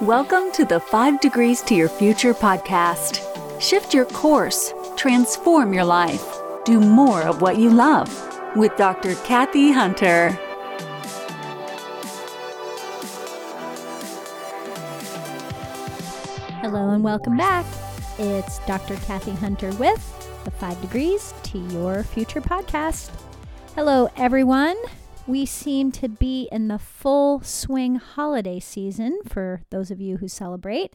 Welcome to the 5 Degrees to Your Future podcast. Shift your course, transform your life, do more of what you love with Dr. Kathy Hunter. Hello and welcome back. It's Dr. Kathy Hunter with the 5 Degrees to Your Future podcast. Hello, everyone. We seem to be in the full swing holiday season for those of you who celebrate.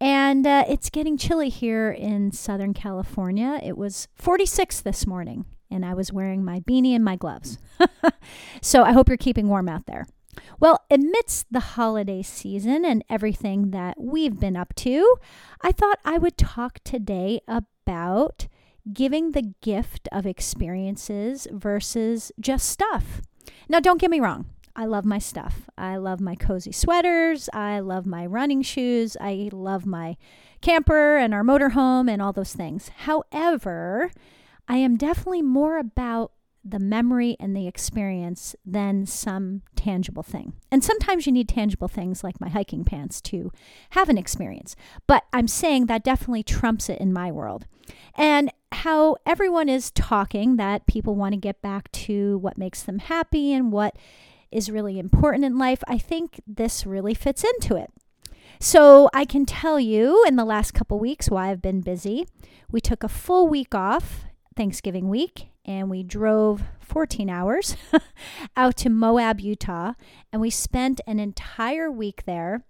And it's getting chilly here in Southern California. It was 46 this morning, and I was wearing my beanie and my gloves. So I hope you're keeping warm out there. Well, amidst the holiday season and everything that we've been up to, I thought I would talk today about giving the gift of experiences versus just stuff. Now, don't get me wrong. I love my stuff. I love my cozy sweaters. I love my running shoes. I love my camper and our motorhome and all those things. However, I am definitely more about the memory and the experience than some tangible thing. And sometimes you need tangible things like my hiking pants to have an experience. But I'm saying that definitely trumps it in my world. And how everyone is talking that people want to get back to what makes them happy and what is really important in life, I think this really fits into it. So I can tell you in the last couple weeks why I've been busy. We took a full week off, Thanksgiving week, and we drove 14 hours out to Moab, Utah, and we spent an entire week there.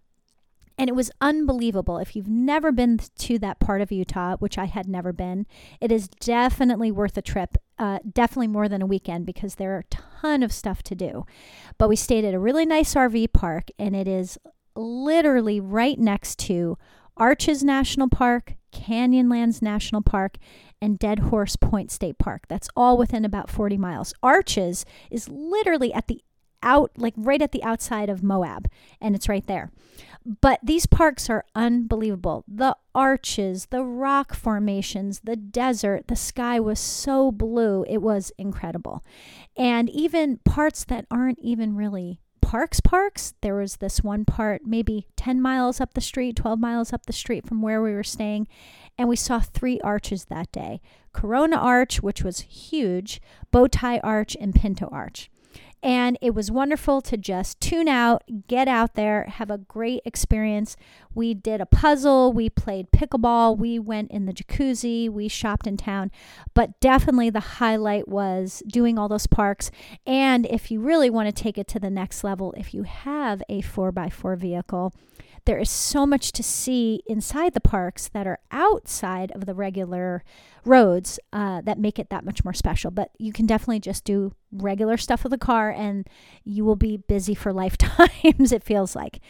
And it was unbelievable. If you've never been to that part of Utah, which I had never been, it is definitely worth a trip, definitely more than a weekend because there are a ton of stuff to do. But we stayed at a really nice RV park, and it is literally right next to Arches National Park, Canyonlands National Park, and Dead Horse Point State Park. That's all within about 40 miles. Arches is literally at the out, like right at the outside of Moab, and it's right there. But these parks are unbelievable. The arches, the rock formations, the desert, the sky was so blue. It was incredible. And even parts that aren't even really parks. There was this one part maybe 10 miles up the street, 12 miles up the street from where we were staying. And we saw 3 arches that day. Corona Arch, which was huge, Bowtie Arch, and Pinto Arch. And it was wonderful to just tune out, get out there, have a great experience. We did a puzzle. We played pickleball. We went in the jacuzzi. We shopped in town. But definitely the highlight was doing all those parks. And if you really want to take it to the next level, if you have a 4x4 vehicle, there is so much to see inside the parks that are outside of the regular roads that make it that much more special. But you can definitely just do regular stuff with the car and you will be busy for lifetimes, it feels like.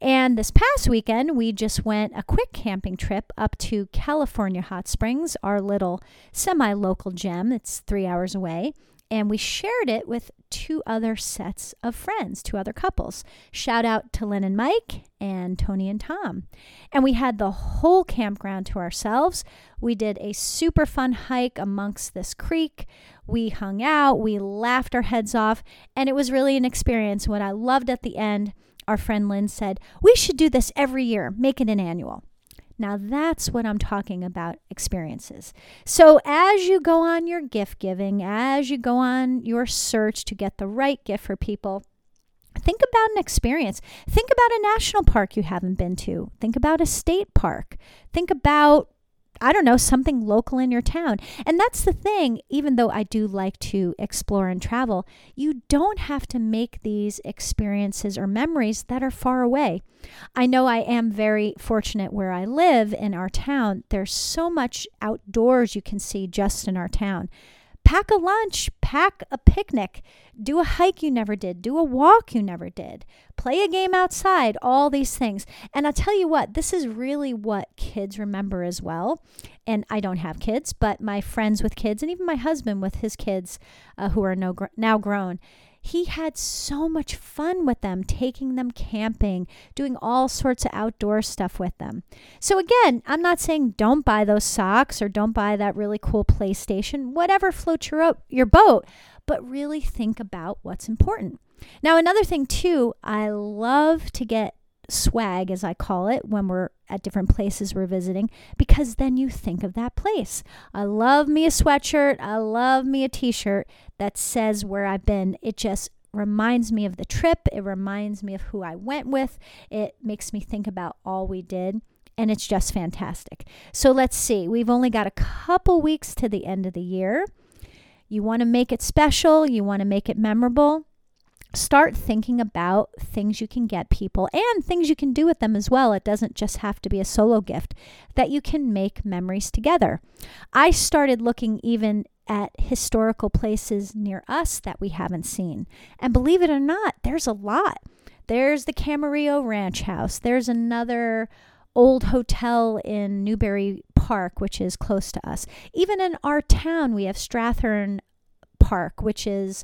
And this past weekend, we just went a quick camping trip up to California Hot Springs, our little semi-local gem. It's 3 hours away. And we shared it with 2 other sets of friends, 2 other couples. Shout out to Lynn and Mike and Tony and Tom. And we had the whole campground to ourselves. We did a super fun hike amongst this creek. We hung out. We laughed our heads off. And it was really an experience. What I loved at the end, our friend Lynn said, "We should do this every year. Make it an annual." Now that's what I'm talking about, experiences. So as you go on your gift giving, as you go on your search to get the right gift for people, think about an experience. Think about a national park you haven't been to. Think about a state park. Think about, I don't know, something local in your town. And that's the thing, even though I do like to explore and travel, you don't have to make these experiences or memories that are far away. I know I am very fortunate where I live in our town. There's so much outdoors you can see just in our town. Pack a lunch, pack a picnic, do a hike you never did, do a walk you never did, play a game outside, all these things. And I'll tell you what, this is really what kids remember as well. And I don't have kids, but my friends with kids and even my husband with his kids who are now grown, he had so much fun with them, taking them camping, doing all sorts of outdoor stuff with them. So again, I'm not saying don't buy those socks or don't buy that really cool PlayStation, whatever floats your boat, but really think about what's important. Now, another thing too, I love to get swag, as I call it, when we're at different places we're visiting, because then you think of that place. I love me a sweatshirt. I love me a t-shirt that says where I've been. It just reminds me of the trip. It reminds me of who I went with. It makes me think about all we did. And it's just fantastic. So let's see. We've only got a couple weeks to the end of the year. You want to make it special. You want to make it memorable. Start thinking about things you can get people and things you can do with them as well. It doesn't just have to be a solo gift, that you can make memories together. I started looking even at historical places near us that we haven't seen. And believe it or not, there's a lot. There's the Camarillo Ranch House. There's another old hotel in Newberry Park, which is close to us. Even in our town, we have Strathern Park, which is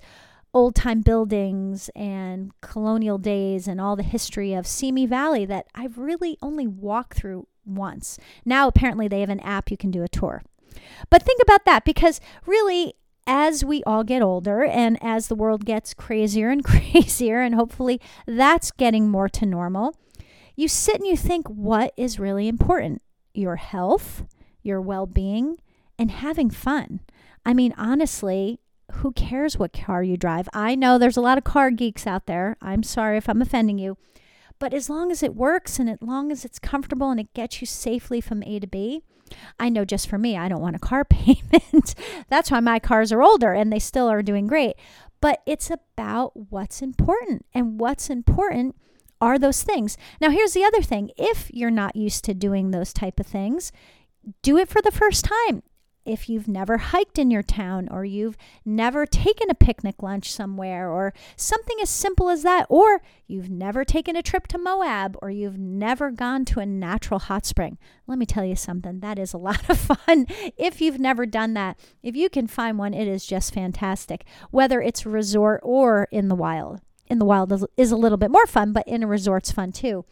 old-time buildings and colonial days and all the history of Simi Valley that I've really only walked through once. Now, apparently, they have an app you can do a tour. But think about that, because really, as we all get older and as the world gets crazier and crazier, and hopefully that's getting more to normal, you sit and you think what is really important: your health, your well-being, and having fun. I mean, honestly, who cares what car you drive? I know there's a lot of car geeks out there. I'm sorry if I'm offending you. But as long as it works and as long as it's comfortable and it gets you safely from A to B, I know just for me, I don't want a car payment. That's why my cars are older and they still are doing great. But it's about what's important. And what's important are those things. Now, here's the other thing. If you're not used to doing those type of things, do it for the first time. If you've never hiked in your town, or you've never taken a picnic lunch somewhere, or something as simple as that, or you've never taken a trip to Moab, or you've never gone to a natural hot spring, let me tell you something, that is a lot of fun. If you've never done that, if you can find one, it is just fantastic. Whether it's resort or in the wild. In the wild is a little bit more fun, but in a resort's fun too.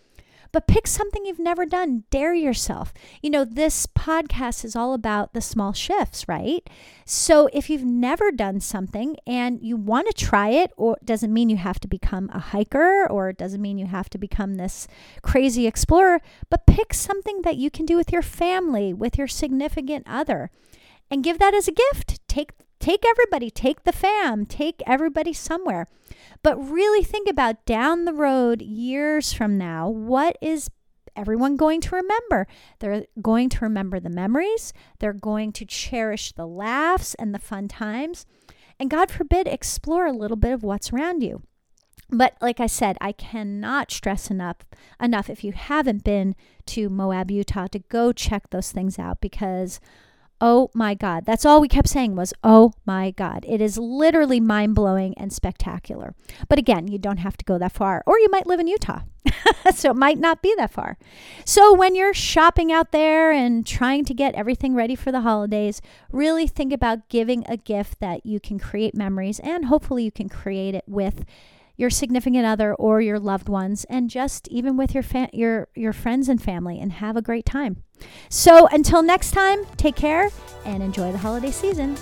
But pick something you've never done. Dare yourself. You know, this podcast is all about the small shifts, right? So if you've never done something and you want to try it, or it doesn't mean you have to become a hiker, or it doesn't mean you have to become this crazy explorer, but pick something that you can do with your family, with your significant other, and give that as a gift. Take everybody, take the fam, take everybody somewhere. But really think about down the road, years from now, what is everyone going to remember? They're going to remember the memories. They're going to cherish the laughs and the fun times. And God forbid, explore a little bit of what's around you. But like I said, I cannot stress enough if you haven't been to Moab, Utah, to go check those things out, because oh my God. That's all we kept saying was, oh my God. It is literally mind-blowing and spectacular. But again, you don't have to go that far, or you might live in Utah. So it might not be that far. So when you're shopping out there and trying to get everything ready for the holidays, really think about giving a gift that you can create memories, and hopefully you can create it with your significant other or your loved ones, and just even with your friends and family, and have a great time. So until next time, take care and enjoy the holiday season.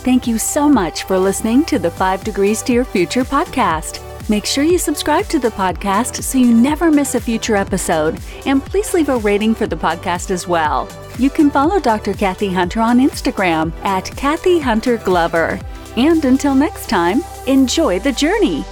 Thank you so much for listening to the 5 Degrees to Your Future podcast. Make sure you subscribe to the podcast so you never miss a future episode. And please leave a rating for the podcast as well. You can follow Dr. Kathy Hunter on Instagram at Kathy Hunter Glover. And until next time, enjoy the journey.